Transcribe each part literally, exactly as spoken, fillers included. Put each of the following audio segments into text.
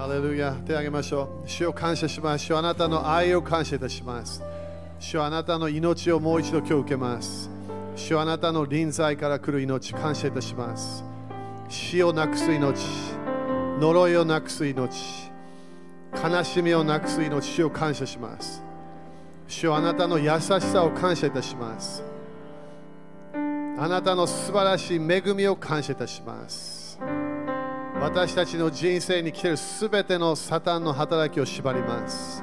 ハレルヤ、手を挙げましょう。主を感謝します。主、あなたの愛を感謝いたします。主、あなたの命をもう一度今日受けます。主、あなたの臨在から来る命、感謝いたします。死をなくす命、呪いをなくす命、悲しみをなくす命、主を感謝します。主よ、あなたの優しさを感謝いたします。あなたの素晴らしい恵みを感謝いたします。私たちの人生に来ているすべてのサタンの働きを縛ります。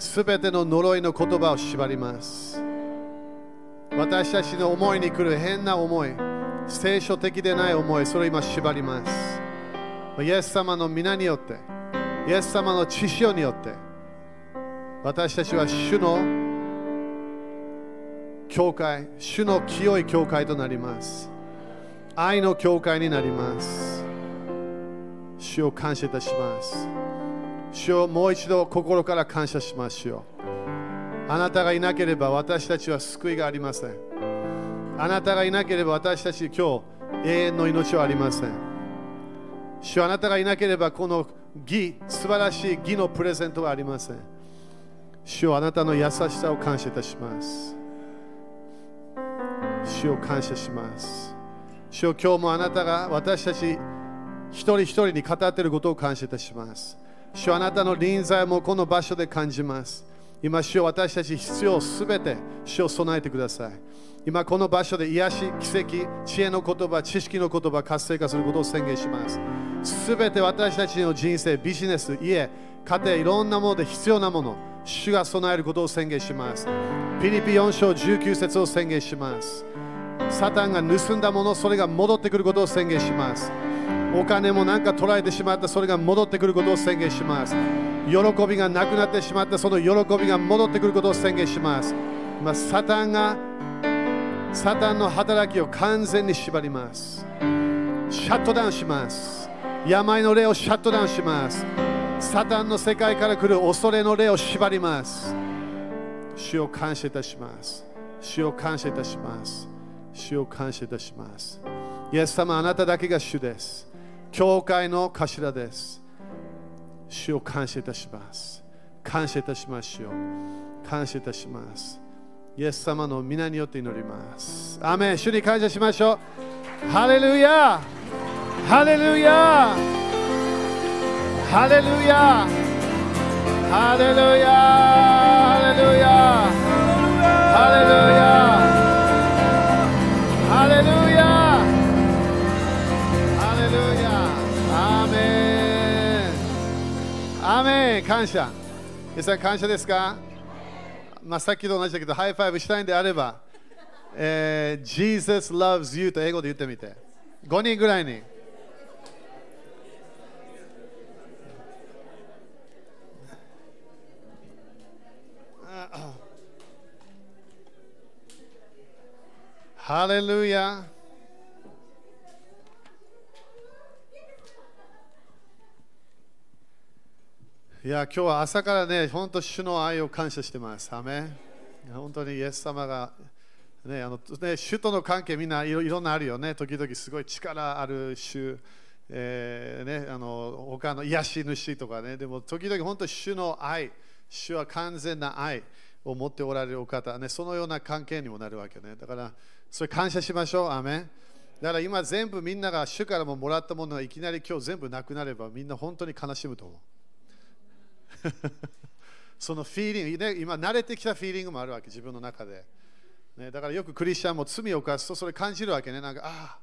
すべての呪いの言葉を縛ります。私たちの思いに来る変な思い、聖書的でない思い、それを今縛ります。イエス様の皆によって、イエス様の血潮によって、私たちは主の教会、主の清い教会となります。愛の教会になります。主を感謝いたします。主をもう一度心から感謝しましょう。あなたがいなければ私たちは救いがありません。あなたがいなければ私たち今日永遠の命はありません。主、あなたがいなければこの義、素晴らしい義のプレゼントはありません。主よ、あなたの優しさを感謝いたします。主を感謝します。主よ、今日もあなたが私たち一人一人に語っていることを感謝いたします。主よ、あなたの臨在もこの場所で感じます。今、主よ、私たち必要すべて主を備えてください。今、この場所で癒し、奇跡、知恵の言葉、知識の言葉、活性化することを宣言します。すべて私たちの人生、ビジネス、家、家庭、いろんなもので必要なもの、主が備えることを宣言します。ピリピよん章じゅうきゅう節を宣言します。サタンが盗んだもの、それが戻ってくることを宣言します。お金もなんか取られてしまった、それが戻ってくることを宣言します。喜びがなくなってしまった、その喜びが戻ってくることを宣言します。今、サタンが、サタンの働きを完全に縛ります。シャットダウンします。病の霊をシャットダウンします。サタンの世界から来る恐れの霊を縛ります。主を感謝いたします。主を感謝いたします。主を感謝いたします。イエス様、あなただけが主です。教会の頭です。主を感謝いたします。感謝いたします。主を感謝いたします。イエス様の皆によって祈ります。アーメン。主に感謝しましょう。ハレルヤー。ハレルヤー。ハレルヤー、ハレルヤー、ハレルヤー、ハレルヤー、ハレルヤー、ハレルヤー、アーメン、アーメン、感謝。皆さん感謝ですか？まあ、さっきと同じだけど、ハイファイブしたいんであれば、えー、Jesus loves you と英語で言ってみて、ごにんぐらいに。ハレルヤ。いや、今日は朝からね、本当主の愛を感謝してます。アメン。本当にイエス様が、ね、あのね、主との関係みんないろいろなあるよね。時々すごい力ある主、えーね、あの他の癒し主とかね。でも時々本当主の愛、主は完全な愛を持っておられるお方、ね、そのような関係にもなるわけね。だからそれ感謝しましょう。アーメン。だから今全部みんなが主からももらったものがいきなり今日全部なくなればみんな本当に悲しむと思うそのフィーリング、ね、今慣れてきたフィーリングもあるわけ自分の中で、ね、だからよくクリスチャンも罪を犯すとそれ感じるわけね。なんかああ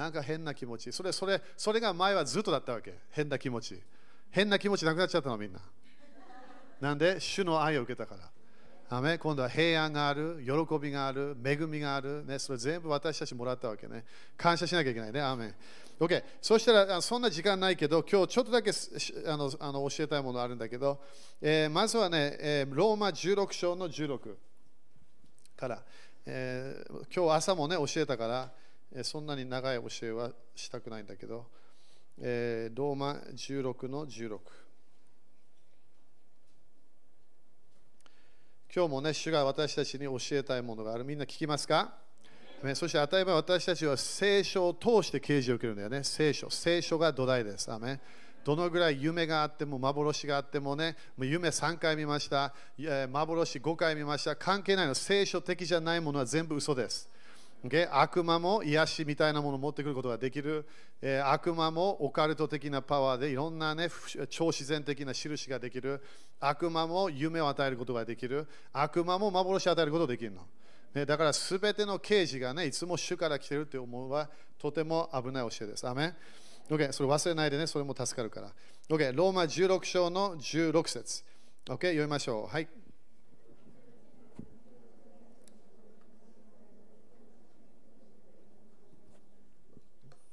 なんか変な気持ち、それそれそれが前はずっとだったわけ。変な気持ち変な気持ちなくなっちゃったのみんな。なんで主の愛を受けたから。アメン。今度は平安がある、喜びがある、恵みがある、ね、それ全部私たちもらったわけね。感謝しなきゃいけないね。アメン。OK。そしたらそんな時間ないけど、今日ちょっとだけあのあの教えたいものあるんだけど、えー、まずはね、えー、ローマじゅうろく章のじゅうろくから、えー、今日朝もね教えたから、えー、そんなに長い教えはしたくないんだけど、えー、ローマじゅうろくのじゅうろく。今日もね、主が私たちに教えたいものがある。みんな聞きますか？ね、そして当たり前私たちは聖書を通して啓示を受けるんだよね。聖書。聖書が土台です。アメン。どのぐらい夢があっても幻があってもね、もう夢さんかい見ました、幻ごかい見ました、関係ないの。聖書的じゃないものは全部嘘です。Okay? 悪魔も癒しみたいなものを持ってくることができる、えー、悪魔もオカルト的なパワーでいろんな、ね、超自然的な印ができる、悪魔も夢を与えることができる、悪魔も幻を与えることができるの。ね、だからすべての啓示が、ね、いつも主から来ているという思いはとても危ない教えです。アメン。Okay、それ忘れないでね、それも助かるから。Okay、ローマじゅうろく章のじゅうろく節、okay、読みましょう。はい。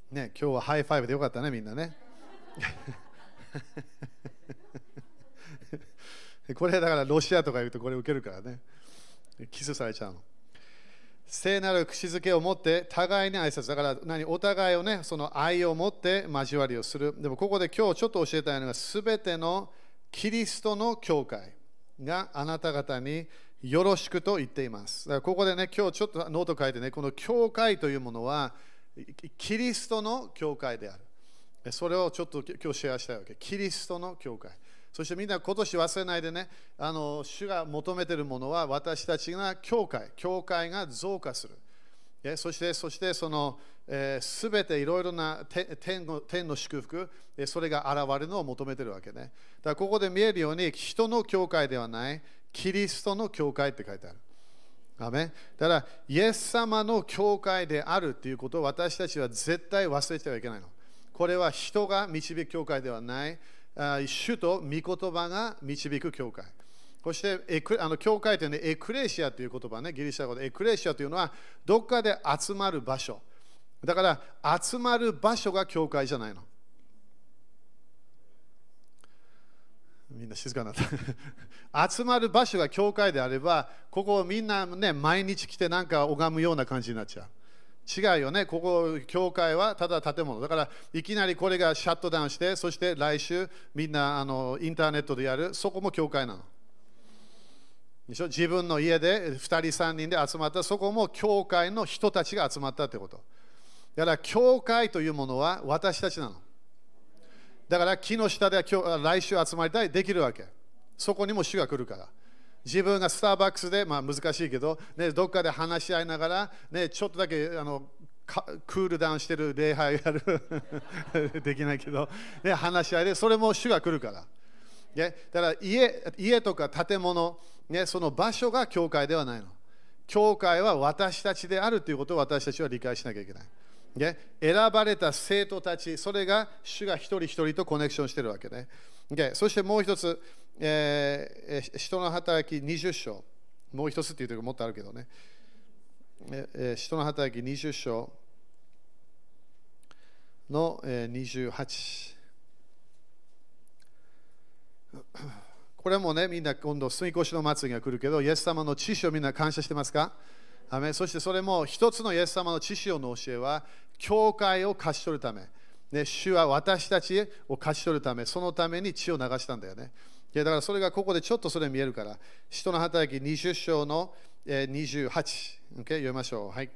ね、今日はハイファイブでよかったね、みんなね。これだからロシアとか言うとこれ受けるからね。キスされちゃうの。聖なる口づけを持って互いに挨拶、だから何、お互いをね、その愛を持って交わりをする。でもここで今日ちょっと教えたいのが、すべてのキリストの教会があなた方によろしくと言っています。だからここでね、今日ちょっとノート書いてね、この教会というものはキリストの教会である。それをちょっと今日シェアしたいわけ。キリストの教会。そしてみんな今年忘れないでね、あの主が求めているものは、私たちが教会、教会が増加する。そして、そしてその、えー、すべていろいろな天の、天の祝福、それが現れるのを求めているわけね。だからここで見えるように、人の教会ではない、キリストの教会って書いてある。アメン。だから、イエス様の教会であるということを私たちは絶対忘れてはいけないの。これは人が導く教会ではない。主と御言葉が導く教会。そしてエクあの教会というのはエクレシアという言葉ね、ギリシャ語でエクレシアというのはどこかで集まる場所。だから集まる場所が教会じゃないの。みんな静かになった。集まる場所が教会であれば、ここをみんなね、毎日来てなんか拝むような感じになっちゃう。違うよね、ここ、教会はただ建物だから、いきなりこれがシャットダウンして、そして来週、みんなあのインターネットでやる、そこも教会なの。でしょ、自分の家でふたり、さんにんで集まった、そこも教会の人たちが集まったってこと。だから、教会というものは私たちなの。だから、木の下では今日来週集まりたい、できるわけ。そこにも主が来るから。自分がスターバックスで、まあ、難しいけど、ね、どっかで話し合いながら、ね、ちょっとだけあのクールダウンしてる礼拝やるできないけど、ね、話し合いでそれも主が来るから、ね、だから 家, 家とか建物、ね、その場所が教会ではないの。教会は私たちであるということを私たちは理解しなきゃいけない、ね、選ばれた生徒たち、それが主が一人一人とコネクションしてるわけね。Okay、そしてもう一つ、えー、人の働きにじゅう章、もう一つっていうところもっとあるけどね、えー、人の働きにじゅう章の、えー、にじゅうはち。これもね、みんな今度、住み越しの祭りが来るけど、イエス様の知識をみんな感謝してますか？アメン。そしてそれも、一つのイエス様の知識の教えは、教会を勝ち取るため。ね、主は私たちを勝ち取るため、そのために血を流したんだよね。いや、だからそれがここでちょっとそれ見えるから、人の働きにじゅう章のにじゅうはち、okay、読みましょう。はい。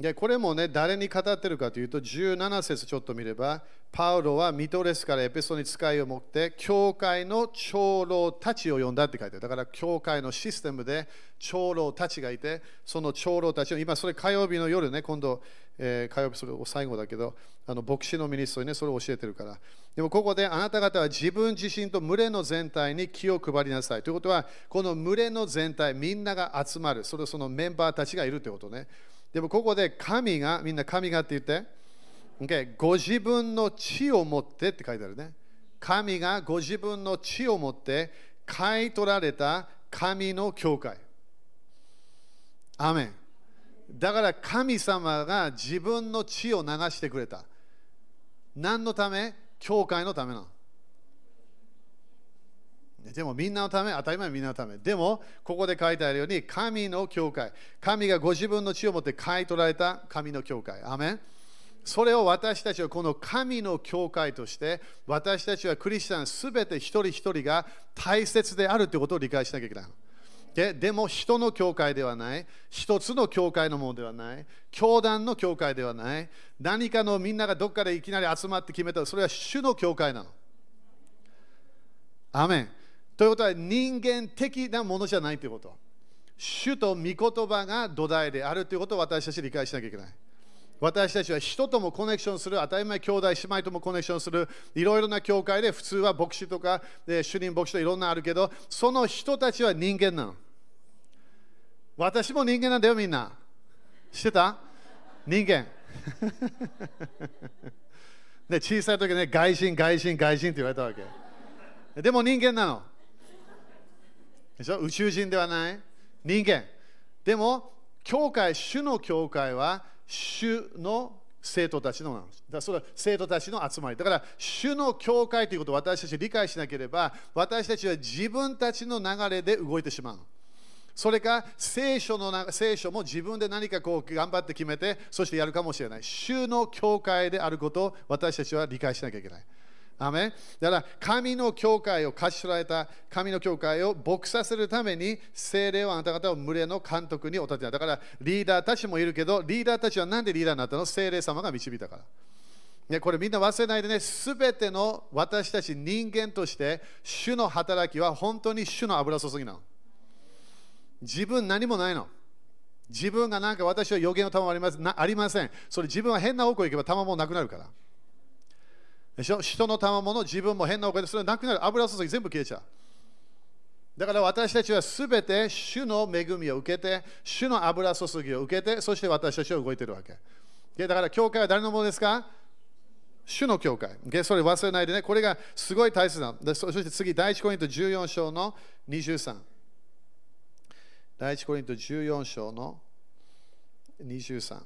でこれもね、誰に語ってるかというと、じゅうなな節ちょっと見れば、パウロはミトレスからエペソに使いを持って、教会の長老たちを呼んだって書いてある。だから、教会のシステムで長老たちがいて、その長老たちを、今、それ火曜日の夜ね、今度、えー、火曜日それ最後だけど、あの牧師のミニストにね、それを教えてるから。でも、ここで、あなた方は自分自身と群れの全体に気を配りなさい。ということは、この群れの全体、みんなが集まる、それそのメンバーたちがいるということね。でもここで神が、みんな神がって言って、okay、ご自分の血を持ってって書いてあるね。神がご自分の血を持って買い取られた神の教会。アーメン。だから神様が自分の血を流してくれた。何のため？教会のためなの。でもみんなのため、当たり前みんなのため。でも、ここで書いてあるように、神の教会、神がご自分の血を持って買い取られた神の教会。アーメン。それを私たちはこの神の教会として、私たちはクリスチャンすべて一人一人が大切であるということを理解しなきゃいけない。で, でも人の教会ではない、一つの教会のものではない、教団の教会ではない、何かのみんながどっかでいきなり集まって決めた、それは主の教会なの。アーメン。ということは人間的なものじゃないということ。主と御言葉が土台であるということを私たち理解しなきゃいけない。私たちは人ともコネクションする、当たり前兄弟姉妹ともコネクションする、いろいろな教会で普通は牧師とか主任牧師といろんなあるけど、その人たちは人間なの。私も人間なんだよ、みんな。知ってた？人間。で小さい時ね、外人、外人、外人って言われたわけ。でも人間なの。でしょ？宇宙人ではない。人間。でも、教会、主の教会は、主の生徒たちのなんです。だからそれは生徒たちの集まり。だから、主の教会ということを私たち理解しなければ、私たちは自分たちの流れで動いてしまう。それか聖書のな、聖書も自分で何かこう頑張って決めて、そしてやるかもしれない。主の教会であることを私たちは理解しなきゃいけない。アーメン。だから神の教会を貸し取られた神の教会を牧させるために聖霊はあなた方を群れの監督にお立てな。だからリーダーたちもいるけど、リーダーたちはなんでリーダーになったの？聖霊様が導いたから。ね、これみんな忘れないでね。すべての私たち人間として主の働きは本当に主の油注ぎなの。自分何もないの。自分がなんか私は予言の玉はありますな、ありません。それ自分は変な方向に行けば玉もなくなるから。でしょ？人の賜物、自分も変なお金でそれなくなる。油注ぎ全部消えちゃう。だから私たちはすべて主の恵みを受けて、主の油注ぎを受けて、そして私たちは動いているわけ。でだから教会は誰のものですか？主の教会。でそれ忘れないでね。これがすごい大切なの。でそして次、第一コリントじゅうよん章のにじゅうさん。第一コリントじゅうよん章のにじゅうさん。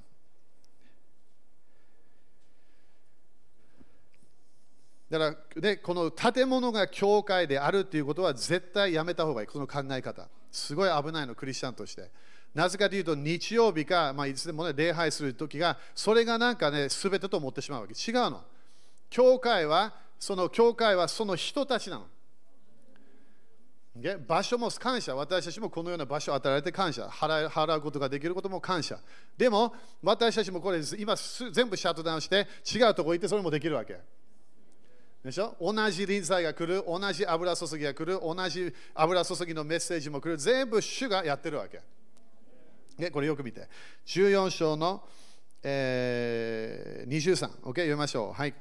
だからでこの建物が教会であるということは絶対やめたほうがいい、この考え方。すごい危ないの、クリスチャンとして。なぜかというと、日曜日か、まあ、いつでも、ね、礼拝するときが、それがなんかね、すべてと思ってしまうわけ。違うの。教会は、その教会はその人たちなの。場所も感謝、私たちもこのような場所を与えられて感謝、払う、払うことができることも感謝。でも、私たちもこれ、今、全部シャットダウンして、違うところ行って、それもできるわけ。でしょ？同じ臨在が来る、同じ油注ぎが来る、同じ油注ぎのメッセージも来る、全部主がやってるわけ。でこれよく見て、じゅうよん章の、えー、にじゅうさん、OK、読みましょう。はい。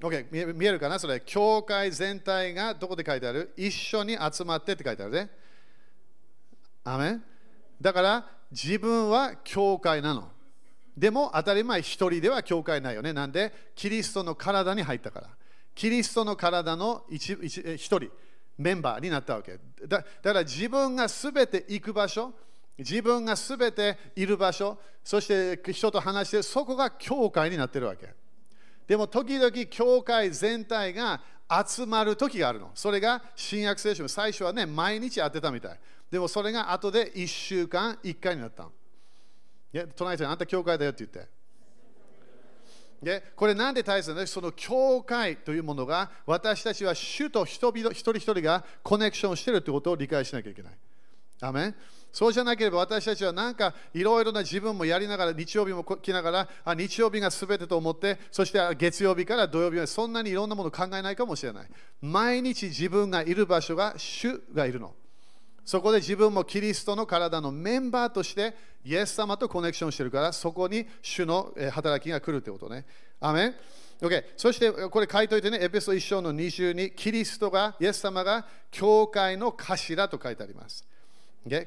Okay、見えるかな、それ。教会全体がどこで書いてある？一緒に集まってって書いてあるね。アーメン。だから自分は教会なの。でも当たり前一人では教会ないよね。なんでキリストの体に入ったから。キリストの体の一、一、一人メンバーになったわけ。だ、だから自分がすべて行く場所、自分がすべている場所、そして人と話してる、そこが教会になってるわけ。でも時々教会全体が集まる時があるの。それが新約聖書の最初はね、毎日やってたみたい。でもそれが後でいっしゅうかんいっかいになったの。いや、隣人にあんた教会だよって言って。でこれなんで大切なの？その教会というものが私たちは主と人々一人一人がコネクションしているということを理解しなきゃいけない。アーメン。そうじゃなければ私たちはなんかいろいろな自分もやりながら、日曜日も来ながら、あ、日曜日がすべてと思って、そして月曜日から土曜日はそんなにいろんなものを考えないかもしれない。毎日自分がいる場所が主がいるの。そこで自分もキリストの体のメンバーとしてイエス様とコネクションしてるから、そこに主の働きが来るということね。アーメン。Okay、そしてこれ書いておいてね、エペソいっ章のにじゅうに、キリストが、イエス様が教会の頭と書いてあります。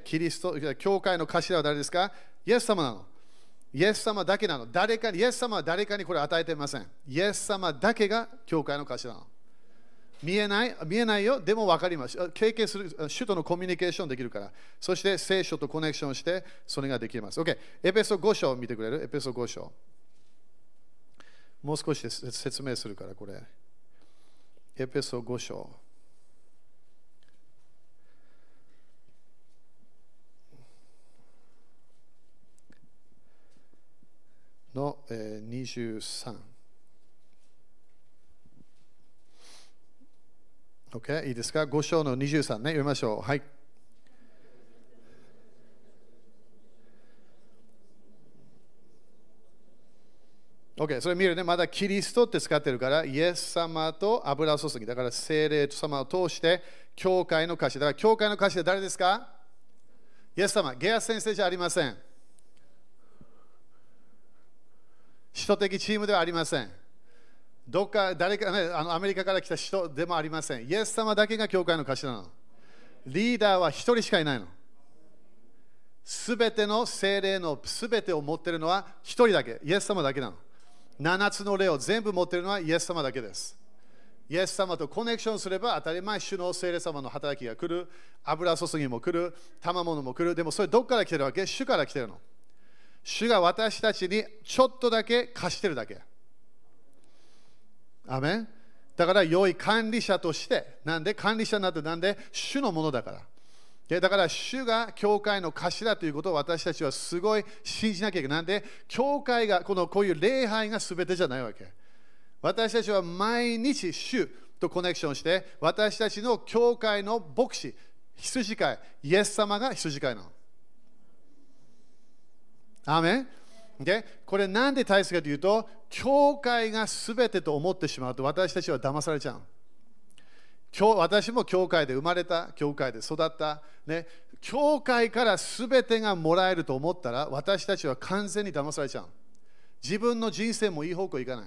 キリスト、教会の頭は誰ですか？イエス様なの。イエス様だけなの。誰かに、イエス様は誰かにこれ与えていません。イエス様だけが教会の頭なの。見えない、見えないよ。でも分かります。経験する、主とのコミュニケーションできるから。そして聖書とコネクションして、それができます。OK。エペソご章を見てくれる？エペソご章。もう少し説明するから、これ。エペソご章。のにじゅうさん。OK、いいですか？ご章のにじゅうさんね、読みましょう。はい。OK、それ見るね、まだキリストって使ってるから、イエス様と油注ぎ、だから聖霊様を通して、教会の歌詞、だから教会の歌詞で誰ですか？イエス様、ゲア先生じゃありません。使徒的チームではありません。どっか誰か、ね、あのアメリカから来た人でもありません。イエス様だけが教会の頭なの。リーダーは一人しかいないの。すべての聖霊のすべてを持っているのは一人だけ。イエス様だけなの。七つの霊を全部持っているのはイエス様だけです。イエス様とコネクションすれば当たり前、主の聖霊様の働きが来る。油注ぎも来る。賜物も来る。でもそれどっから来てるわけ？主から来てるの。主が私たちにちょっとだけ貸してるだけ。アメン。だから良い管理者として、なんで管理者になって、なんで主のものだから。だから主が教会の頭ということを私たちはすごい信じなきゃいけない。なんで、教会がこのこういう礼拝が全てじゃないわけ。私たちは毎日主とコネクションして、私たちの教会の牧師、羊飼い、イエス様が羊飼いなの。アーメン。で、これなんで大切かというと、教会が全てと思ってしまうと私たちは騙されちゃう。今日私も教会で生まれた、教会で育った、ね、教会から全てがもらえると思ったら私たちは完全に騙されちゃう。自分の人生もいい方向いかない。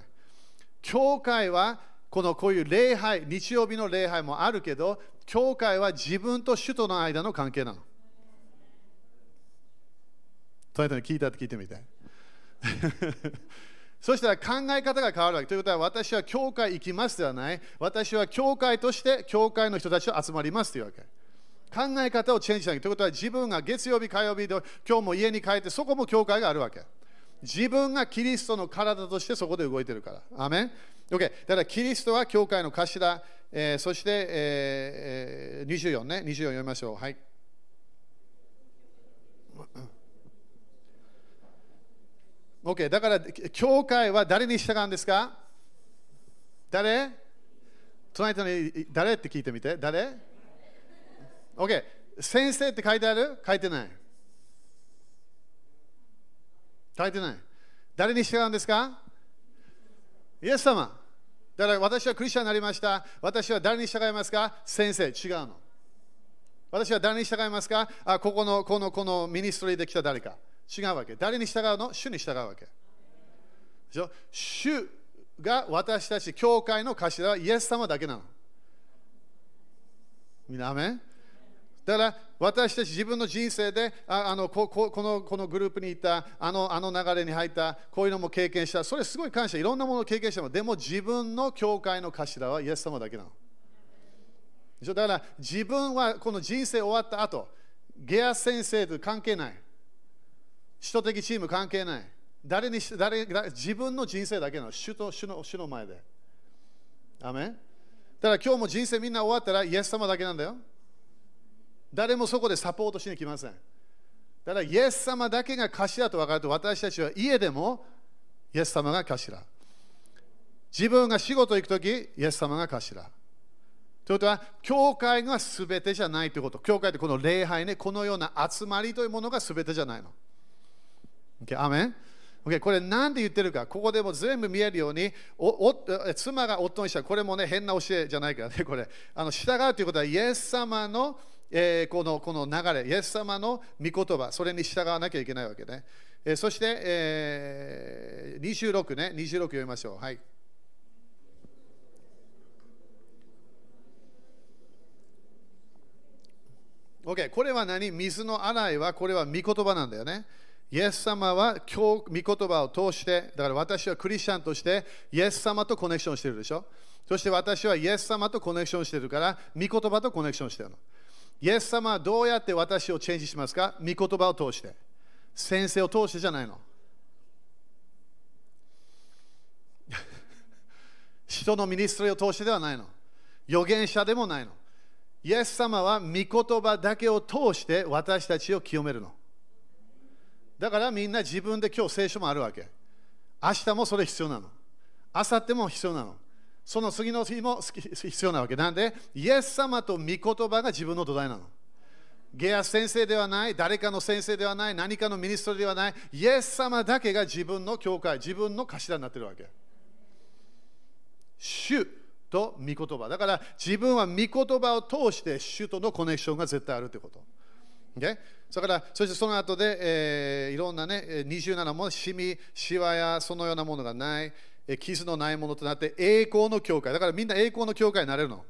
教会はこのこういう礼拝、日曜日の礼拝もあるけど、教会は自分と主との間の関係なの。とにかく聞いたって聞いてみて。そしたら考え方が変わるわけ。ということは、私は教会行きますではない。私は教会として教会の人たちと集まりますというわけ。考え方をチェンジしなきゃ。ということは、自分が月曜日、火曜日で今日も家に帰って、そこも教会があるわけ。自分がキリストの体としてそこで動いてるから。アーメン。OK。だからキリストは教会の頭。えー、そして、えー、にじゅうよんね。にじゅうよん読みましょう。はい。OK、だから教会は誰に従うんですか？誰？隣に誰って聞いてみて。誰？ OK、先生って書いてある？書いてない。書いてない。誰に従うんですか？イエス様。だから私はクリスチャンになりました。私は誰に従いますか？先生、違うの。私は誰に従いますか？あ、ここの、この、このミニストリーで来た誰か。違うわけ。誰に従うの？主に従うわけ。主が私たち、教会の頭はイエス様だけなの。みんなアメン。だから私たち自分の人生で、ああの こ, こ, こ, のこのグループにいた、あ の, あの流れに入った、こういうのも経験した、それすごい感謝、いろんなものを経験したもでも自分の教会の頭はイエス様だけなの。だから自分はこの人生終わった後、ゲア先生と関係ない。使徒的チーム関係ない。誰に誰自分の人生だけなの。主と主の、主の前で。アメン。だから今日も人生みんな終わったらイエス様だけなんだよ。誰もそこでサポートしに来ません。だからイエス様だけが頭と分かると私たちは家でもイエス様が頭。自分が仕事行くとき、イエス様が頭。ということは、教会が全てじゃないということ。教会ってこの礼拝ね、このような集まりというものが全てじゃないの。Okay、アメン。Okay、これ何で言ってるか、ここでも全部見えるように、おお妻が夫にした、これも、ね、変な教えじゃないからね、これあの従うということは、イエス様の、えー、この、この流れ、イエス様の御言葉、それに従わなきゃいけないわけね。えー、そして、えー、にじゅうろくね、にじゅうろく読みましょう。はい。Okay、これは何？水の洗いは、これは御言葉なんだよね。イエス様は御言葉を通して、だから私はクリスチャンとしてイエス様とコネクションしてるでしょ。そして私はイエス様とコネクションしてるから、御言葉とコネクションしてるの。イエス様はどうやって私をチェンジしますか？御言葉を通して。先生を通してじゃないの。人のミニストリーを通してではないの。預言者でもないの。イエス様は御言葉だけを通して私たちを清めるの。だからみんな自分で今日聖書もあるわけ。明日もそれ必要なの。明後日も必要なの。その次の日も必要なわけ。なんで、イエス様と御言葉が自分の土台なの。ゲア先生ではない、誰かの先生ではない、何かのミニストリーではない、イエス様だけが自分の教会、自分の頭になっているわけ。主と御言葉。だから自分は御言葉を通して主とのコネクションが絶対あるということ。Okay? だからそしてその後で、えー、いろんなね、にじゅうななもシミ、シワやそのようなものがない、傷のないものとなって栄光の教会。だからみんな栄光の教会になれるの。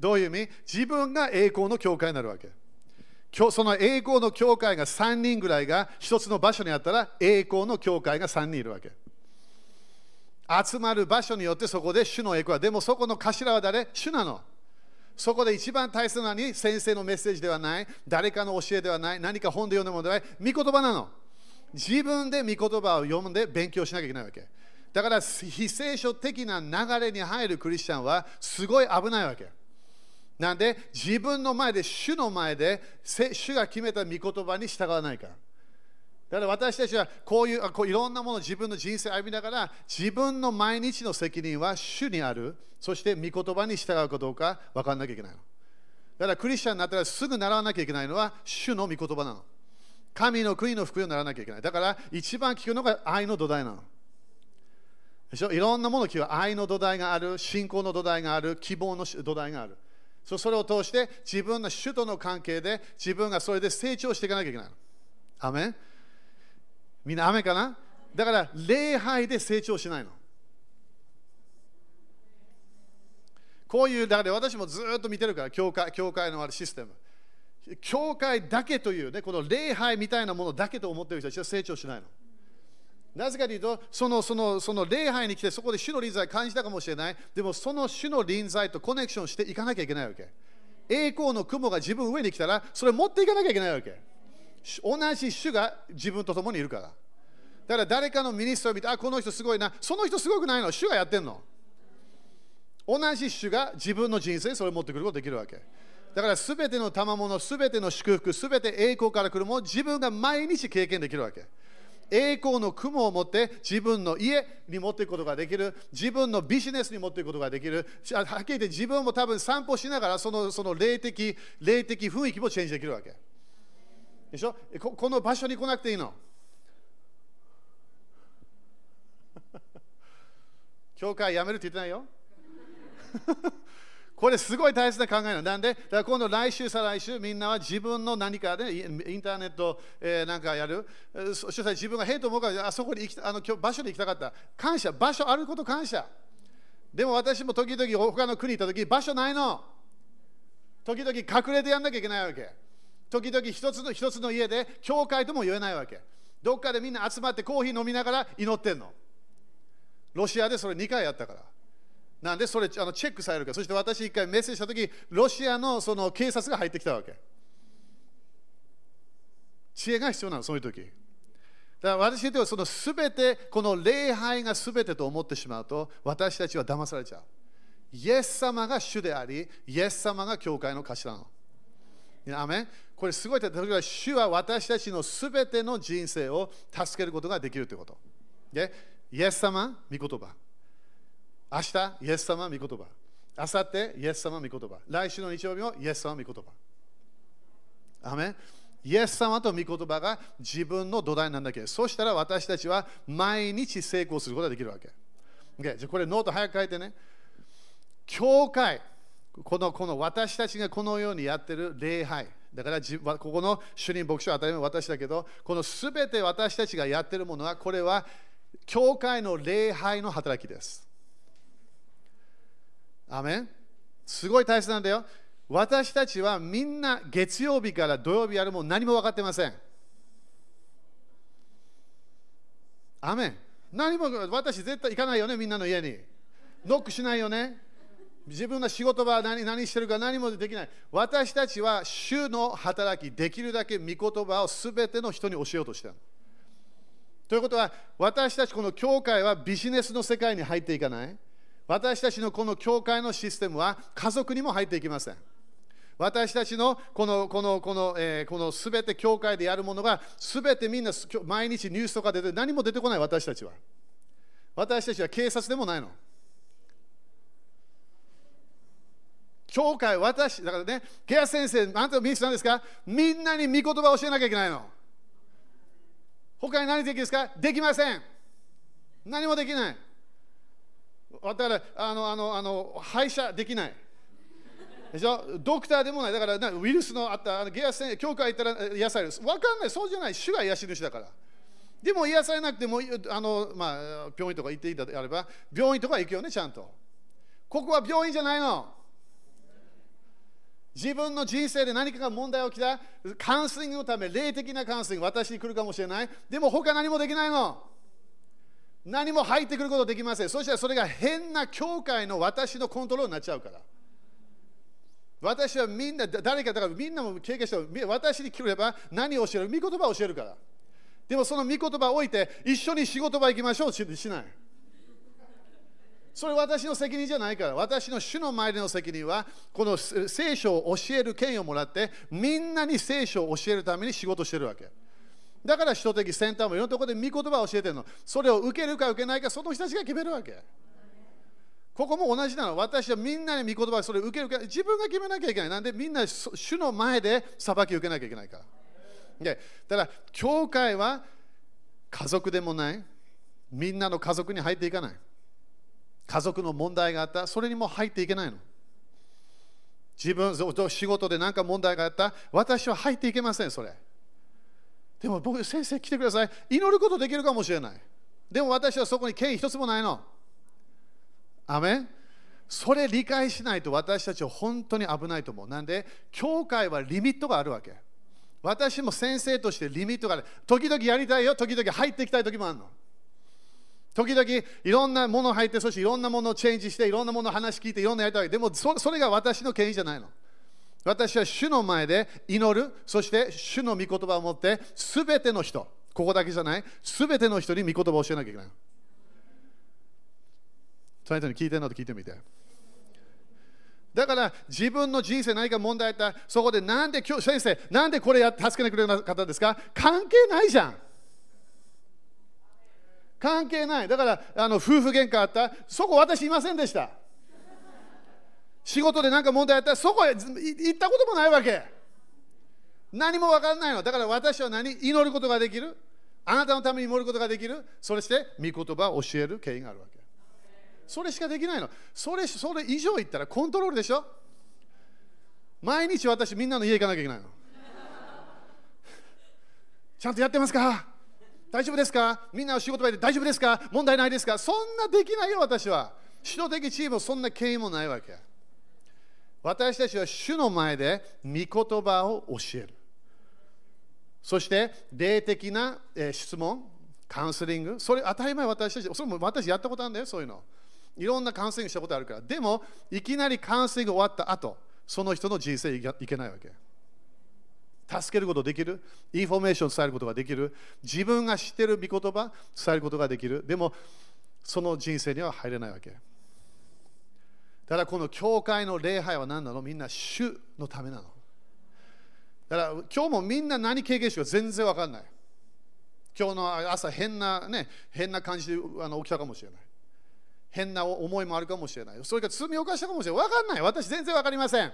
どういう意味？自分が栄光の教会になるわけ。その栄光の教会がさんにんぐらいがひとつの場所にあったら栄光の教会がさんにんいるわけ。集まる場所によってそこで主の栄光は、でもそこの頭は誰？主なの。そこで一番大切なのに先生のメッセージではない、誰かの教えではない、何か本で読んだものではない、御言葉なの。自分で御言葉を読んで勉強しなきゃいけないわけ。だから非聖書的な流れに入るクリスチャンはすごい危ないわけ。なんで自分の前で、主の前で、主が決めた御言葉に従わないから。だから私たちはこういう、こういろんなものを自分の人生を歩みながら、自分の毎日の責任は主にある。そして御言葉に従うかどうか分からなきゃいけないの。だからクリスチャンになったらすぐ習わなきゃいけないのは主の御言葉なの。神の国の福音を習わなきゃいけない。だから一番聞くのが愛の土台なの。でしょ？いろんなものを聞く。愛の土台がある、信仰の土台がある、希望の土台がある。それを通して自分の主との関係で自分がそれで成長していかなきゃいけないの。アメン？みんなアメンかな？だから礼拝で成長しないの。こういう、だから私もずっと見てるから、教会、教会のあるシステム。教会だけというね、この礼拝みたいなものだけと思っている人たちは成長しないの。なぜかというと、その、その、その礼拝に来て、そこで主の臨在を感じたかもしれない。でも、その主の臨在とコネクションしていかなきゃいけないわけ。栄光の雲が自分上に来たら、それを持っていかなきゃいけないわけ。同じ主が自分と共にいるから。だから誰かのミニストを見て、あ、この人すごいな。その人すごくないの。主がやってんの。同じ主が自分の人生にそれを持ってくることができるわけ。だからすべての賜物、すべての祝福、すべて栄光から来るもの、自分が毎日経験できるわけ。栄光の雲を持って自分の家に持っていくことができる、自分のビジネスに持っていくことができる、はっきり言って自分も多分散歩しながらその、その霊的、霊的雰囲気もチェンジできるわけ。でしょ？こ、この場所に来なくていいの。教会やめるって言ってないよ。これすごい大切な考えなの。なんで、だから今度来週、再来週、みんなは自分の何かで、インターネット、えー、なんかやる。そして自分が変と思うから、あそこに行きた、あの場所に行きたかった。感謝、場所あること感謝。でも私も時々他の国に行った時、場所ないの。時々隠れてやんなきゃいけないわけ。時々一つの一つの家で、教会とも言えないわけ。どっかでみんな集まってコーヒー飲みながら祈ってんの。ロシアでそれにかいやったから。なんでそれあのチェックされるか。そして私一回メッセージしたとき、ロシアのその警察が入ってきたわけ。知恵が必要なの、そういうとき。だから私ではそのすべて、この礼拝がすべてと思ってしまうと、私たちは騙されちゃう。イエス様が主であり、イエス様が教会の頭なの。アメン。これすごい。主は私たちのすべての人生を助けることができるということ。で、イエス様、御言葉。明日、イエス様、御言葉。明後日、イエス様、御言葉。来週の日曜日も、イエス様、御言葉。アメン。イエス様と御言葉が自分の土台なんだけど、そしたら私たちは毎日成功することができるわけ。Okay、じゃあこれノート早く書いてね。教会、この、この私たちがこのようにやってる礼拝。だからここの主任牧師は当たり前私だけど、このすべて私たちがやってるものは、これは教会の礼拝の働きです。アメン。すごい大切なんだよ。私たちはみんな月曜日から土曜日やるもん何も分かってません。アメン。何も私絶対行かないよね、みんなの家に。ノックしないよね。自分の仕事は 何, 何してるか何もできない。私たちは主の働き、できるだけ御言葉をすべての人に教えようとしてる。ということは、私たちこの教会はビジネスの世界に入っていかない。私たちのこの教会のシステムは家族にも入っていきません。私たちのこのこのこの、えー、この全て教会でやるものが全てみんな毎日ニュースとか出て何も出てこない。私たちは私たちは警察でもないの。教会、私、だからね、ゲア先生、あんたのミニストなんですか？みんなに御言葉を教えなきゃいけないの。他に何できるんですか？できません。何もできない。だから、あの、あの、あの、歯医者できない。でしょ？ドクターでもない。だから、なウイルスのあった、あのゲア先生、教会行ったら癒される。分かんない、そうじゃない。主が癒し主だから。でも癒されなくても、あの、まあ、病院とか行っていいんであれば、病院とか行くよね、ちゃんと。ここは病院じゃないの。自分の人生で何かが問題が起きた、カウンセリングのため、霊的なカウンセリング、私に来るかもしれない。でも他何もできないの。何も入ってくることできません。そしたらそれが変な教会の私のコントロールになっちゃうから。私はみんな、誰か、だからみんなも経験した、私に来れば何を教える？御言葉を教えるから。でもその御言葉を置いて、一緒に仕事場行きましょうし、しない。それ私の責任じゃないから、私の主の前での責任は、この聖書を教える権威をもらって、みんなに聖書を教えるために仕事してるわけ。だから、人的センターもいろんなところで御言葉を教えてるの。それを受けるか受けないか、その人たちが決めるわけ。ここも同じなの。私はみんなに御言葉をそれを受けるか、自分が決めなきゃいけない。なんで、みんな主の前で裁きを受けなきゃいけないから。で、だから、教会は家族でもない、みんなの家族に入っていかない。家族の問題があった、それにも入っていけないの。自分、仕事で何か問題があった、私は入っていけません、それ。でも僕、先生来てください。祈ることできるかもしれない。でも私はそこに権威一つもないの。アメン。それ理解しないと私たちは本当に危ないと思う。なんで、教会はリミットがあるわけ。私も先生としてリミットがある。時々やりたいよ、時々入っていきたい時もあるの。時々いろんなもの入って、そしていろんなものをチェンジして、いろんなものを話聞いて、いろんなやりたい。でもそ、それが私の権威じゃないの。私は主の前で祈る、そして主の御言葉を持って、すべての人、ここだけじゃない、すべての人に御言葉を教えなきゃいけない。その人に聞いてるのと聞いてみて。だから自分の人生何か問題あった、そこでなんで今日、先生、なんでこれやって助けてくれなかったんですか？関係ないじゃん。関係ない。だからあの夫婦喧嘩あった。そこ私いませんでした。仕事で何か問題あった。そこへ行ったこともないわけ。何も分からないの。だから私は何？祈ることができる。あなたのために祈ることができる。そして御言葉を教える権威があるわけ。それしかできないの。それ、それ以上言ったらコントロールでしょ。毎日私みんなの家行かなきゃいけないの。ちゃんとやってますか？大丈夫ですか？みんな仕事場で大丈夫ですか？問題ないですか？そんなできないよ、私は。主の的チームはそんな権威もないわけ。私たちは主の前で御言葉を教える。そして、霊的な質問、カウンセリング、それ当たり前私たち、それも私やったことあるんだよ、そういうの。いろんなカウンセリングしたことあるから。でも、いきなりカウンセリング終わった後、その人の人生いけないわけ。助けることできる、インフォメーション伝えることができる、自分が知っている御言葉伝えることができる、でもその人生には入れないわけ。ただこの教会の礼拝は何なの？みんな主のためなの。だから今日もみんな何経験してるか全然分かんない。今日の朝変なね、変な感じであの起きたかもしれない。変な思いもあるかもしれない。それから罪を犯したかもしれない。分かんない。私全然分かりません。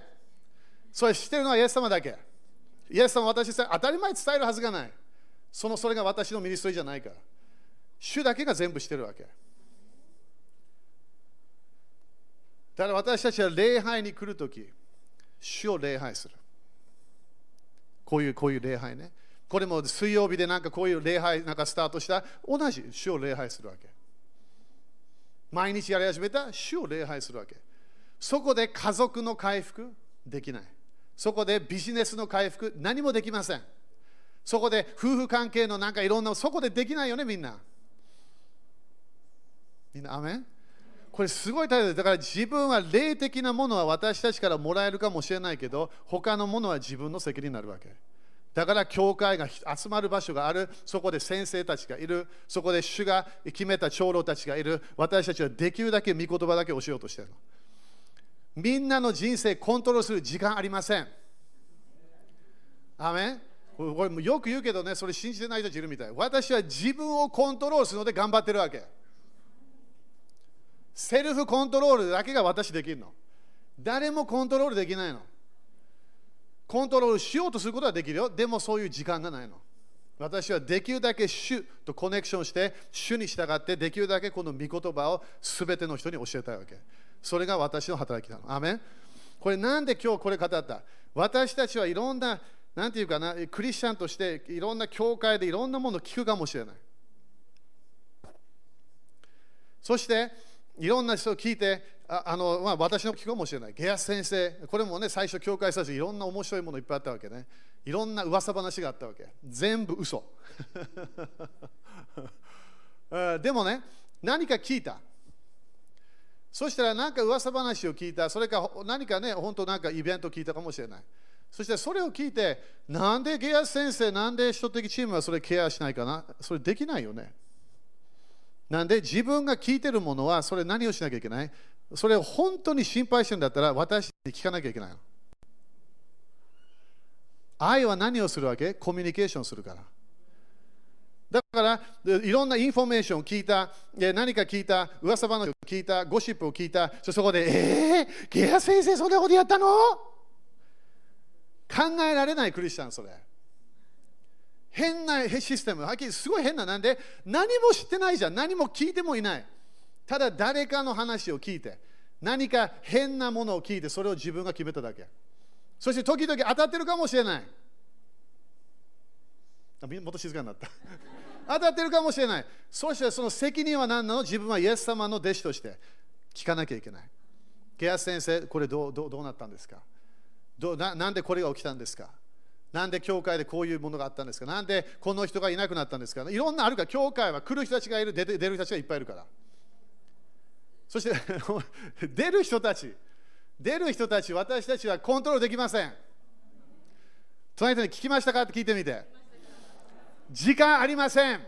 それ知ってるのはイエス様だけ。イエス様は私さ、当たり前伝えるはずがない。そのそれが私のミニストリーじゃないから。主だけが全部してるわけ。だから私たちは礼拝に来るとき、主を礼拝する。こういう、こういう礼拝ね。これも水曜日でなんかこういう礼拝なんかスタートした、同じ主を礼拝するわけ。毎日やり始めた主を礼拝するわけ。そこで家族の回復できない。そこでビジネスの回復、何もできません。そこで夫婦関係のなんかいろんな、そこでできないよね、みんな。みんな、アメン？これすごい大切です。だから自分は霊的なものは私たちからもらえるかもしれないけど、他のものは自分の責任になるわけ。だから教会が集まる場所がある、そこで先生たちがいる、そこで主が決めた長老たちがいる、私たちはできるだけ御言葉だけ教えようとしているの。みんなの人生コントロールする時間ありません。アーメン。これよく言うけどね、それ信じてない人たちいるみたい。私は自分をコントロールするので頑張ってるわけ。セルフコントロールだけが私できるの。誰もコントロールできないの。コントロールしようとすることはできるよ。でもそういう時間がないの。私はできるだけ主とコネクションして、主に従って、できるだけこの御言葉を全ての人に教えたいわけ。それが私の働きなの。アーメン。これなんで今日これ語った？私たちはいろんな、なんていうかな、クリスチャンとしていろんな教会でいろんなものを聞くかもしれない。そして、いろんな人を聞いて、ああのまあ、私の聞くかもしれない。ゲアス先生、これもね、最初、教会したし、いろんな面白いものいっぱいあったわけね。いろんな噂話があったわけ。全部嘘。でもね、何か聞いた。そしたら、何か噂話を聞いた。それか、何かね、本当なんかイベントを聞いたかもしれない。そして、それを聞いて、なんでゲアス先生、なんで人的チームはそれケアしないかな。それできないよね。なんで、自分が聞いてるものは、それ何をしなきゃいけない？それを本当に心配してるんだったら私に聞かなきゃいけないの。愛は何をするわけ？コミュニケーションするから。だからいろんなインフォメーションを聞いた、何か聞いた、噂話を聞いた、ゴシップを聞いた、そこで、えー、ゲア先生そんなことやったの？考えられないクリスチャン、それ。変なシステム、はっきりすごい変な、なんで何も知ってないじゃん、何も聞いてもいない。ただ誰かの話を聞いて、何か変なものを聞いて、それを自分が決めただけ。そして時々当たってるかもしれない。もっと静かになった当たってるかもしれない。そしてその責任は何なの？自分はイエス様の弟子として聞かなきゃいけない。ゲアス先生、これどう、どう、どうなったんですか？どう、な、なんでこれが起きたんですか？なんで教会でこういうものがあったんですか？なんでこの人がいなくなったんですか？いろんなあるから、教会は来る人たちがいる、出て、出る人たちがいっぱいいるから。そして出る人たち、出る人たち、私たちはコントロールできません。隣の人に聞きましたかって聞いてみて。時間ありません。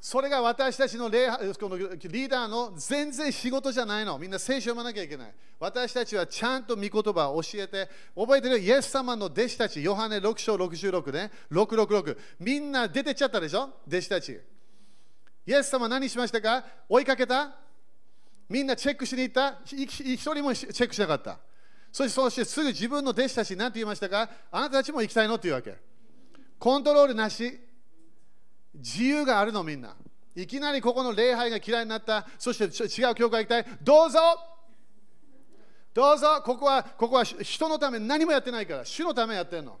それが私たちの礼拝、このリーダーの全然仕事じゃないの。みんな聖書を読まなきゃいけない。私たちはちゃんと御言葉を教えて、覚えてる？イエス様の弟子たち、ヨハネろく章ろくじゅうろくね、ろくろくろく。みんな出てっちゃったでしょ、弟子たち。イエス様何しましたか？追いかけた？みんなチェックしに行った？一人もチェックしなかった。そして、そしてすぐ自分の弟子たちに何て言いましたか？あなたたちも行きたいのっていうわけ。コントロールなし。自由があるの、みんな。いきなりここの礼拝が嫌いになった。そして違う教会行きたい。どうぞどうぞ、ここは、ここは人のため何もやってないから、主のためやってるの。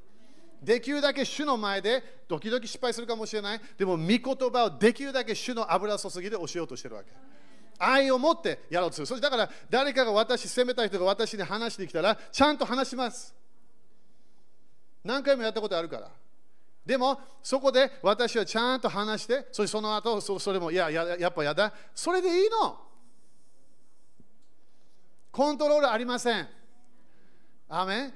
できるだけ主の前で、時々失敗するかもしれない。でも、御言葉をできるだけ主の油注ぎで教えようとしてるわけ。愛を持ってやろうとする。そしてだから誰かが私、責めた人が私に話してきたら、ちゃんと話します。何回もやったことあるから。でも、そこで私はちゃんと話して、そしてその後、それも、いや、や、やっぱやだ。それでいいの。コントロールありません。アーメン。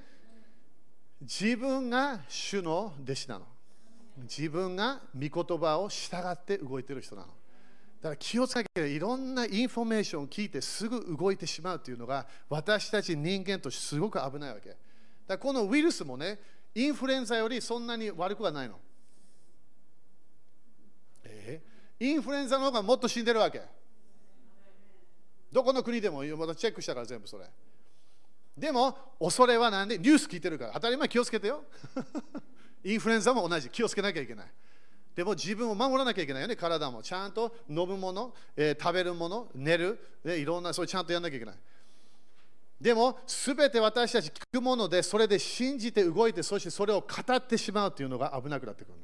自分が主の弟子なの。自分が御言葉を従って動いている人なの。だから気をつけなきゃいけない。いろんなインフォメーションを聞いてすぐ動いてしまうというのが私たち人間としてすごく危ないわけ。だからこのウイルスもね、インフルエンザよりそんなに悪くはないの。えー、インフルエンザの方がもっと死んでるわけ。どこの国でも、またチェックしたから全部それ。でも、恐れはなんでニュース聞いてるから、当たり前気をつけてよ。インフルエンザも同じ、気をつけなきゃいけない。でも自分を守らなきゃいけないよね、体も。ちゃんと飲むもの、えー、食べるもの、寝る、いろんな、それちゃんとやんなきゃいけない。でも、すべて私たち聞くもので、それで信じて動いて、そしてそれを語ってしまうというのが危なくなってくるの。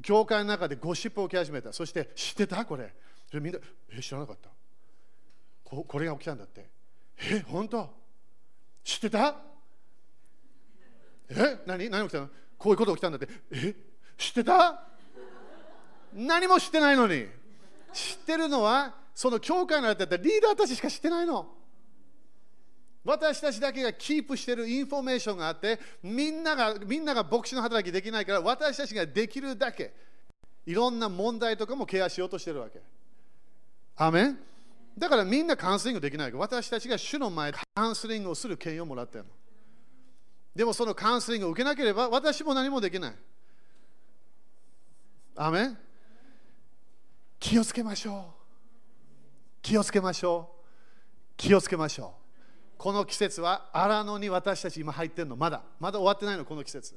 教会の中でゴシップを受け始めた。そして、知ってたこれ。みんな、え、知らなかった。こ、これが起きたんだって。え、本当？知ってた？え、何？何起きたの？こういうこと起きたんだって。え？知ってた？何も知ってないのに。知ってるのはその教会のやつだったらリーダーたちしか知ってないの。私たちだけがキープしているインフォメーションがあって、みんなが、みんなが牧師の働きできないから、私たちができるだけ、いろんな問題とかもケアしようとしているわけ。アーメン。だからみんなカウンセリングできないから、私たちが主の前でカウンセリングをする権利をもらっているの。でもそのカウンセリングを受けなければ、私も何もできない。アーメン。気をつけましょう。気をつけましょう。気をつけましょう。この季節は荒野に私たち今入ってるの、まだまだ終わってないの、この季節。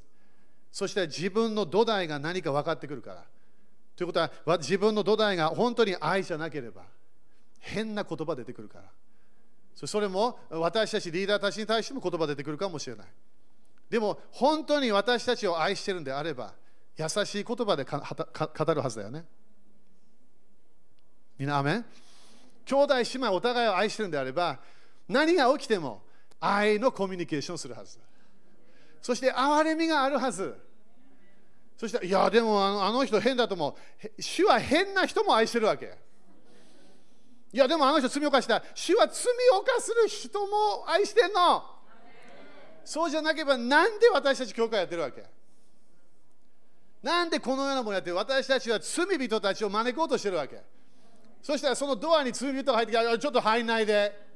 そして自分の土台が何か分かってくるから。ということは、自分の土台が本当に愛じゃなければ、変な言葉出てくるから。それも私たちリーダーたちに対しても言葉出てくるかもしれない。でも本当に私たちを愛してるんであれば、優しい言葉でかか語るはずだよね。みんなアーメン。兄弟姉妹お互いを愛してるんであれば、何が起きても愛のコミュニケーションするはず。そして憐れみがあるはず。そして、いやでもあの、あの人変だと思う。主は変な人も愛してるわけ。いやでもあの人罪を犯した。主は罪を犯する人も愛してんの。そうじゃなければ、なんで私たち教会やってるわけ。なんでこのようなものやってる。私たちは罪人たちを招こうとしてるわけ。そしたらそのドアに罪人が入ってきて、ちょっと入んないで。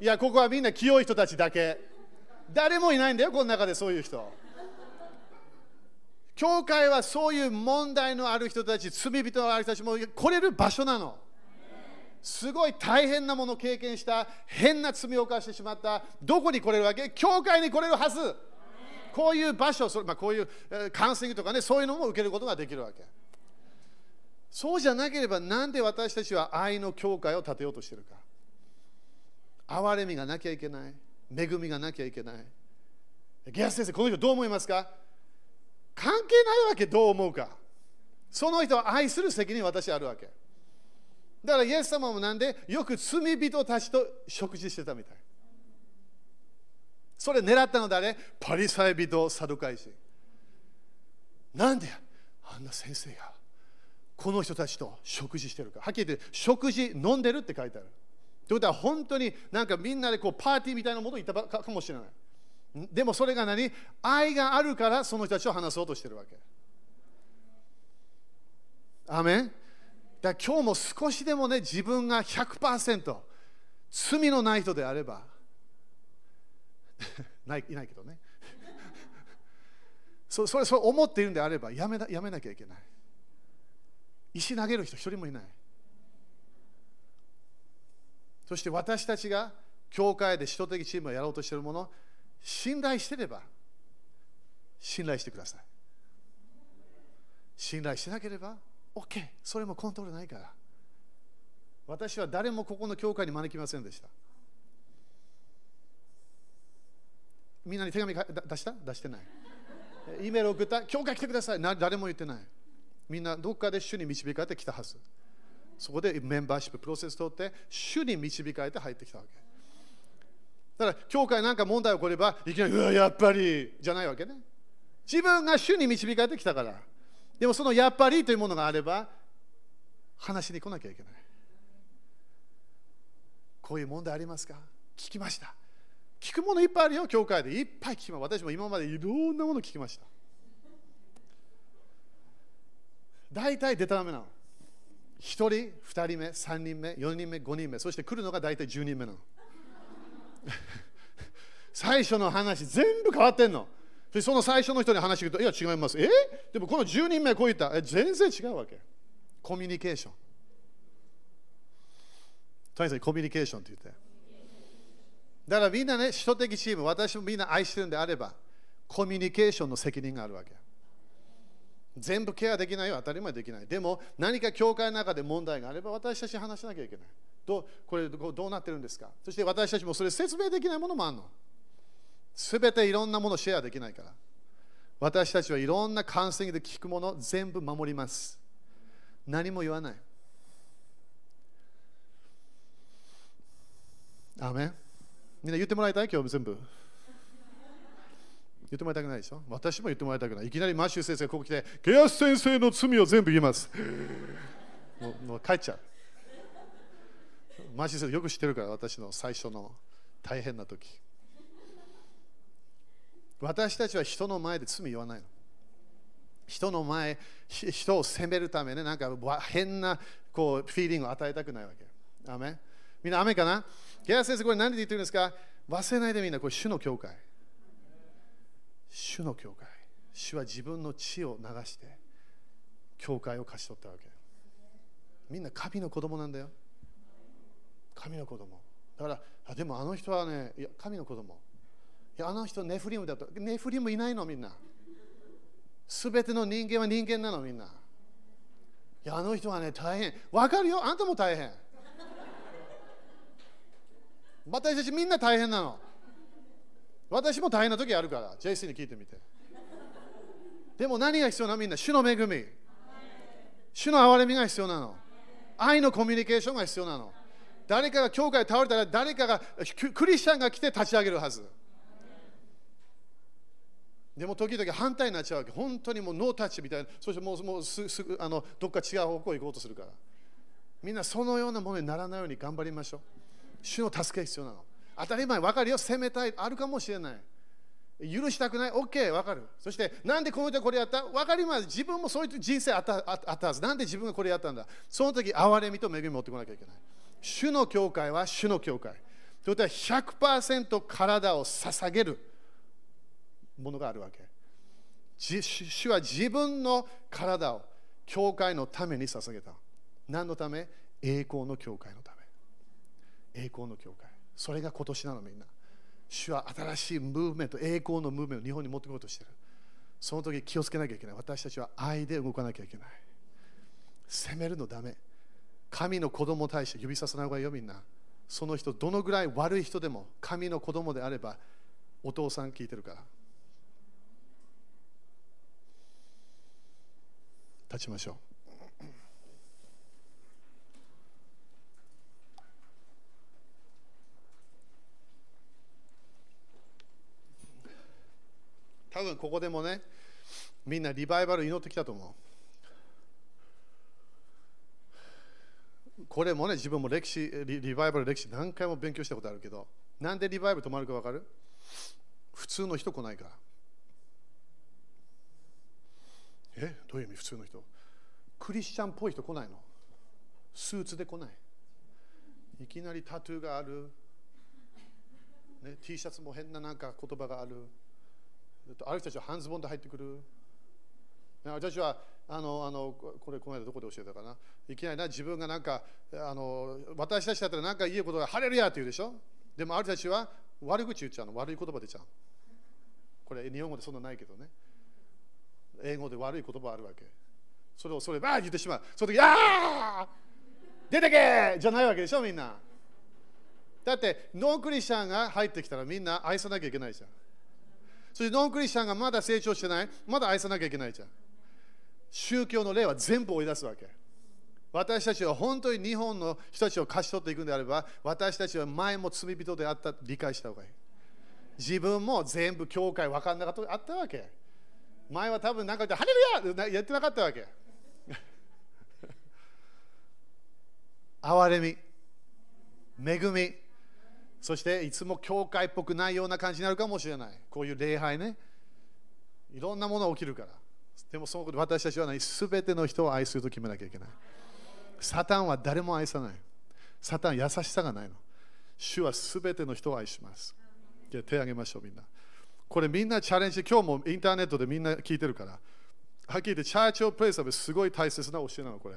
いや、ここはみんな清い人たちだけ。誰もいないんだよ、この中でそういう人。教会はそういう問題のある人たち、罪人のある人たちも来れる場所なの。すごい大変なものを経験した、変な罪を犯してしまった、どこに来れるわけ？教会に来れるはず。こういう場所、それ、まあ、こういうカウンセリングとかね、そういうのも受けることができるわけ。そうじゃなければ、なんで私たちは愛の教会を建てようとしているか。憐れみがなきゃいけない。恵みがなきゃいけない。ゲアス先生、この人どう思いますか？関係ないわけ、どう思うか。その人を愛する責任、私あるわけ。だからイエス様もなんで、よく罪人たちと食事してたみたい。それ狙ったの誰？パリサイ人、サドカイ人。なんであんな先生がこの人たちと食事してるか。はっきり言って、食事飲んでるって書いてある。ということは、本当になんかみんなでこうパーティーみたいなものに行ったかもしれない。でもそれが何？愛があるから、その人たちを話そうとしているわけ。アーメン。だから今日も少しでもね、自分が ひゃくパーセント 罪のない人であればない、いないけどねそ, それそう思っているんであれば、やめな、やめなきゃいけない。石投げる人一人もいない。そして私たちが教会で使徒的チームをやろうとしているものを信頼していれば、信頼してください。信頼してなければ OK。 それもコントロールないから。私は誰もここの教会に招きませんでした。みんなに手紙か出した？出してない。 E メール送った？教会来てください。な誰も言ってない。みんなどこかで主に導かれてきたはず。そこでメンバーシッププロセスを通って、主に導かれて入ってきたわけ。だから、教会なんか問題起これば、いきなり、うわ、やっぱり、じゃないわけね。自分が主に導かれてきたから。でも、そのやっぱりというものがあれば、話しに来なきゃいけない。こういう問題ありますか？聞きました。聞くものいっぱいあるよ、教会で。いっぱい聞きます。私も今までいろんなもの聞きました。大体、でたらめなの。ひとり、ふたりめ、さんにんめ、よにんめ、ごにんめ、そして来るのが大体じゅうにんめなの。最初の話、全部変わってんの。その最初の人に話聞くと、いや、違います。えでもこのじゅうにんめ、こう言った。え全然違うわけ。コミュニケーション。とりあえずコミュニケーションって言って。だからみんなね、使徒的チーム、私もみんな愛してるんであれば、コミュニケーションの責任があるわけ。全部ケアできないよ、当たり前できない。でも何か教会の中で問題があれば、私たち話しなきゃいけない。どうこれどうなってるんですか。そして私たちもそれ説明できないものもあるの。すべていろんなものをシェアできないから、私たちはいろんなカウンセリングで聞くもの全部守ります。何も言わない。アーメン。みんな言ってもらいたい。今日全部言ってもらいたくないでしょ。私も言ってもらいたくない。いきなりマシュー先生がここ来て、ゲアス先生の罪を全部言いますもう、もう帰っちゃう。マシュー先生よく知ってるから、私の最初の大変な時、私たちは人の前で罪言わないの。人の前、人を責めるためね、なんか変なこうフィーリングを与えたくないわけ。アメン。みんなアメンかな。ゲラ先生、これ何で言ってるんですか。忘れないでみんな、これ主の教会。主の教会。主は自分の血を流して教会を勝ち取ったわけ。みんな神の子供なんだよ。神の子供。だからあ、でもあの人はね、いや神の子供。いやあの人ネフリムだと。ネフリムいないのみんな。すべての人間は人間なのみんな。いやあの人はね大変。わかるよ。あんたも大変。私たちみんな大変なの。私も大変な時あるから。ジェイシー に聞いてみて。でも何が必要なのみんな。主の恵み。主の憐れみが必要なの。愛のコミュニケーションが必要なの。誰かが教会倒れたら誰かがクリスチャンが来て立ち上げるはず。でも時々反対になっちゃうわけ。本当にもうノータッチみたいな。そしてもう、もうすぐあのどっか違う方向行こうとするから。みんなそのようなものにならないように頑張りましょう。主の助けが必要なの。当たり前、分かるよ。責めたいあるかもしれない。許したくない、OK、分かる。そして、なんでこの人これやった？分かります。自分もそういう人生あった、あったはず。なんで自分がこれやったんだ？その時、憐れみと恵みを持ってこなきゃいけない。主の教会は主の教会。ということは ひゃくパーセント 体を捧げるものがあるわけ。主は自分の体を教会のために捧げた。何のため？栄光の教会のため。栄光の教会。それが今年なの、みんな。主は新しいムーブメント、栄光のムーブメントを日本に持ってこようとしている。その時気をつけなきゃいけない。私たちは愛で動かなきゃいけない。責めるのダメ。神の子供に対して指ささない方がいいよみんな。その人どのぐらい悪い人でも神の子供であればお父さん聞いてるから。立ちましょう。多分ここでもね、みんなリバイバル祈ってきたと思う。これもね、自分も歴史 リ, リバイバル歴史何回も勉強したことあるけど、なんでリバイバル止まるか分かる？普通の人来ないから。え、どういう意味普通の人？クリスチャンっぽい人来ないの。スーツで来ない。いきなりタトゥーがある、ね、T シャツも変ななんか言葉がある。ある人たちは半ズボンで入ってくる。私はあのあのこれこの間どこで教えたかな。いきなりな、自分がなんかあの私たちだったら何か言うことがハレルヤって言うでしょ。でもある人たちは悪口言っちゃうの。悪い言葉出ちゃう。これ日本語でそんなないけどね、英語で悪い言葉あるわけ。それをそればー言ってしまう。その時、ああ出てけじゃないわけでしょみんな。だってノンクリスチャンが入ってきたらみんな愛さなきゃいけないじゃん。そしてノンクリスチャンがまだ成長してない、まだ愛さなきゃいけないじゃん。宗教の霊は全部追い出すわけ。私たちは本当に日本の人たちを勝ち取っていくのであれば、私たちは前も罪人であったと理解した方がいい。自分も全部教会分かんなかったことあったわけ。前は多分何か言ってハレルヤやってなかったわけ。憐れみ、恵み、そしていつも教会っぽくないような感じになるかもしれない。こういう礼拝ね、いろんなものが起きるから。でもそのこと私たちは何、すべての人を愛すると決めなきゃいけない。サタンは誰も愛さない。サタン優しさがないの。主はすべての人を愛します。じゃあ手を挙げましょうみんな。これみんなチャレンジ。今日もインターネットでみんな聞いてるから。はっきり言ってチャーチオプレイサブすごい大切な教えなのこれ。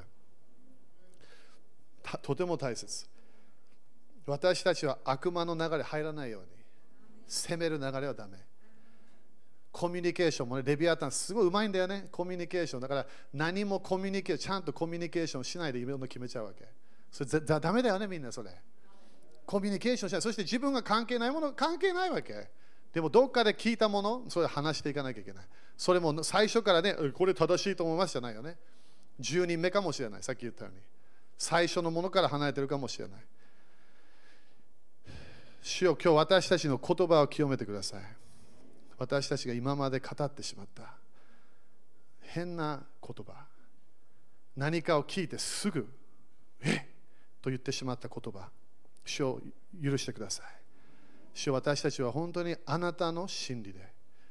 とても大切。私たちは悪魔の流れ入らないように。攻める流れはダメ。コミュニケーションもね、レビアタンすごい上手いんだよね、コミュニケーション。だから何もコミュニケーション、ちゃんとコミュニケーションしないでいろいろ決めちゃうわけ。それだダメだよね、みんなそれ。コミュニケーションしない。そして自分が関係ないもの、関係ないわけ。でもどっかで聞いたもの、それを話していかなきゃいけない。それも最初からね、これ正しいと思いますじゃないよね。じゅうにんめかもしれない、さっき言ったように。最初のものから離れてるかもしれない。主よ、今日私たちの言葉を清めてください。私たちが今まで語ってしまった変な言葉、何かを聞いてすぐえっと言ってしまった言葉、主よ許してください。主よ、私たちは本当にあなたの真理で、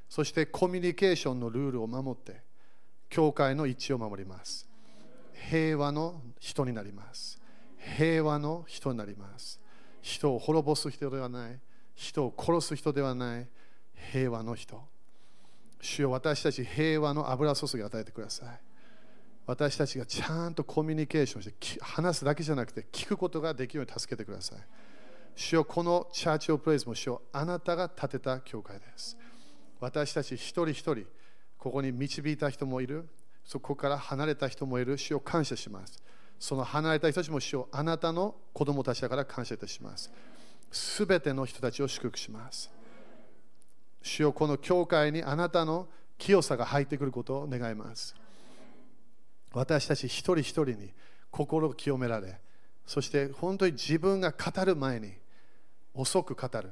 そしてコミュニケーションのルールを守って教会の一致を守ります。平和の人になります。平和の人になります。人を滅ぼす人ではない、人を殺す人ではない、平和の人。主よ、私たち平和の油注ぎを与えてください。私たちがちゃんとコミュニケーションして、話すだけじゃなくて聞くことができるように助けてください。主よ、このチャーチ・オブ・プレイズも主よ、あなたが建てた教会です。私たち一人一人、ここに導いた人もいる、そこから離れた人もいる。主よ、感謝します。その離れた人たちも主よ、あなたの子供たちだから感謝いたします。すべての人たちを祝福します。主よ、この教会にあなたの清さが入ってくることを願います。私たち一人一人に心を清められ、そして本当に自分が語る前に遅く語る、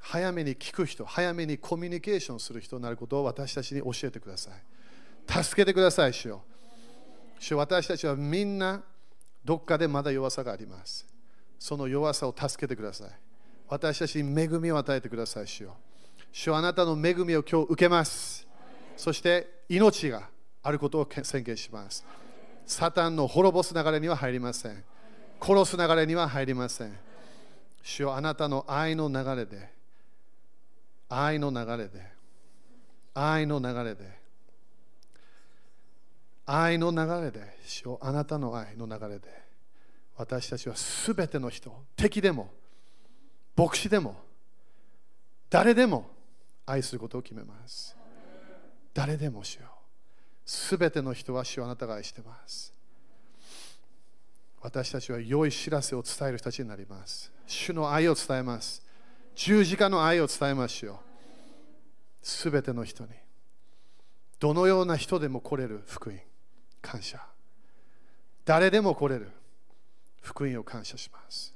早めに聞く人、早めにコミュニケーションする人になることを私たちに教えてください。助けてください。主よ、主よ、私たちはみんなどっかでまだ弱さがあります。その弱さを助けてください。私たちに恵みを与えてください。主よ、主よ、あなたの恵みを今日受けます。そして命があることを宣言します。サタンの滅ぼす流れには入りません。殺す流れには入りません。主よ、あなたの愛の流れで、愛の流れで、愛の流れで、愛の流れで、主よ、あなたの愛の流れで、私たちはすべての人、敵でも牧師でも誰でも愛することを決めます。誰でも主よ、すべての人は主よ、あなたが愛してます。私たちは良い知らせを伝える人たちになります。主の愛を伝えます。十字架の愛を伝えますよ。すべての人に、どのような人でも来れる福音感謝、誰でも来れる福音を感謝します。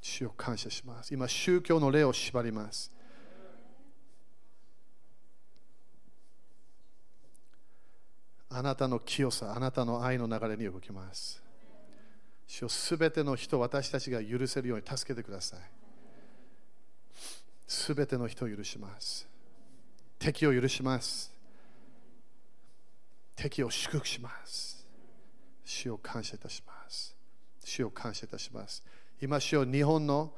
主を感謝します。今宗教の霊を縛ります。あなたの清さ、あなたの愛の流れに動きます。主よ、すべての人、私たちが許せるように助けてください。すべての人を許します。敵を許します。敵を祝福します。主を感謝いたします。主を感謝いたします。今主よ、日本の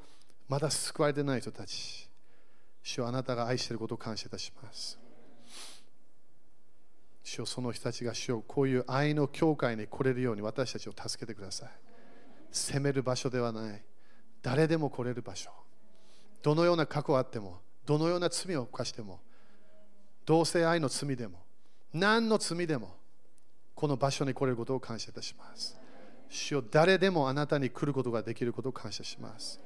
まだ救われてない人たち、主よ、あなたが愛していることを感謝いたします。主よ、その人たちが主よ、こういう愛の教会に来れるように私たちを助けてください。責める場所ではない、誰でも来れる場所、どのような過去があっても、どのような罪を犯しても、同性愛の罪でも何の罪でも、この場所に来れることを感謝いたします。主よ、誰でもあなたに来ることができることを感謝します。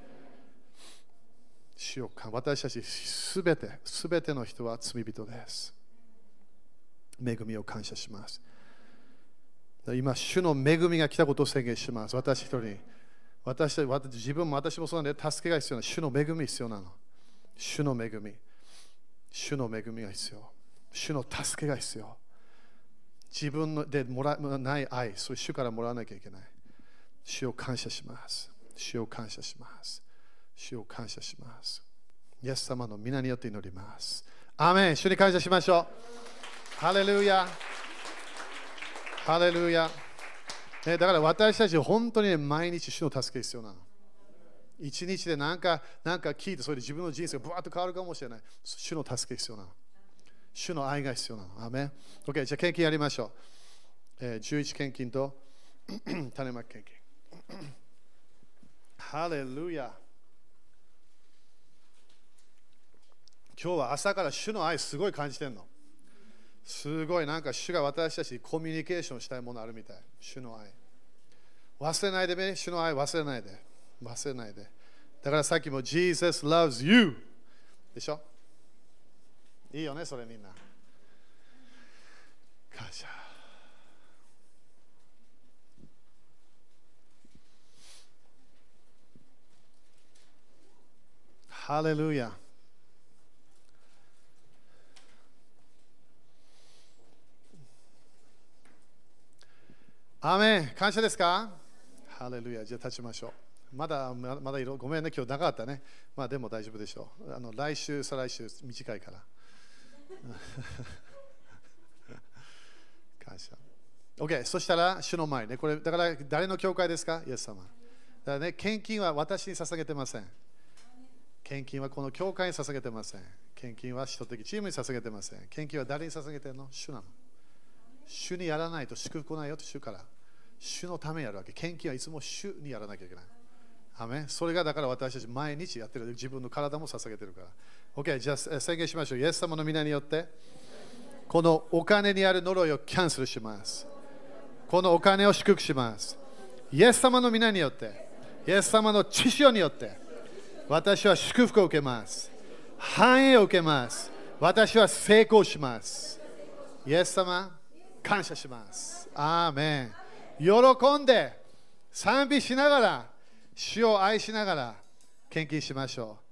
主よ、私たちすべて、すべての人は罪人です。恵みを感謝します。今主の恵みが来たことを宣言します。私一人に、私私自分も私もそうなんで、助けが必要な、主の恵みが必要なの。主の恵み、主の恵みが必要、主の助けが必要。自分でもらわない愛、そういう主からもらわなきゃいけない。主を感謝します。主を感謝します。主を感謝します。イエス様の皆によって祈ります。アーメン。主に感謝しましょう。ハレルヤ、ハレルヤ、ね、だから私たち本当に、ね、毎日主の助けが必要なの。一日で何か、何か聞いて、それで自分の人生がぶわっと変わるかもしれない。主の助けが必要なの。主の愛が必要なの。アーメン。OK、じゃあ献金やりましょう。えー、じゅういち献金と種まき献金。ハレルヤ。今日は朝から主の愛すごい感じてんの。すごい、なんか主が私たちにコミュニケーションしたいものあるみたい。主の愛忘れないでね。主の愛忘れないで、忘れないで。だからさっきも Jesus loves you でしょ。いいよね、それ。みんな感謝。ハレルヤ。アーメン。感謝ですか。ハレルヤ。じゃあ立ちましょう。まだまだいろごめんね、今日長かったね。まあでも大丈夫でしょう。あの来週、再来週短いから。感謝。OK、そしたら主の前ね。これだから誰の教会ですか、イエス様。だからね、献金は私に捧げてません。献金はこの教会に捧げてません。献金は使徒的チームに捧げてません。献金は誰に捧げてるの？主なの。主にやらないと祝福ないよと、主から。主のためにやるわけ。献金はいつも主にやらなきゃいけない。アメン。それがだから私たち毎日やってる。自分の体も捧げてるから。OK、じゃあ宣言しましょう。イエス様の皆によって、このお金にある呪いをキャンセルします。このお金を祝福します。イエス様の皆によって、イエス様の血潮によって、私は祝福を受けます。繁栄を受けます。私は成功します。イエス様、感謝します。アーメン。喜んで賛美しながら、主を愛しながら献金しましょう。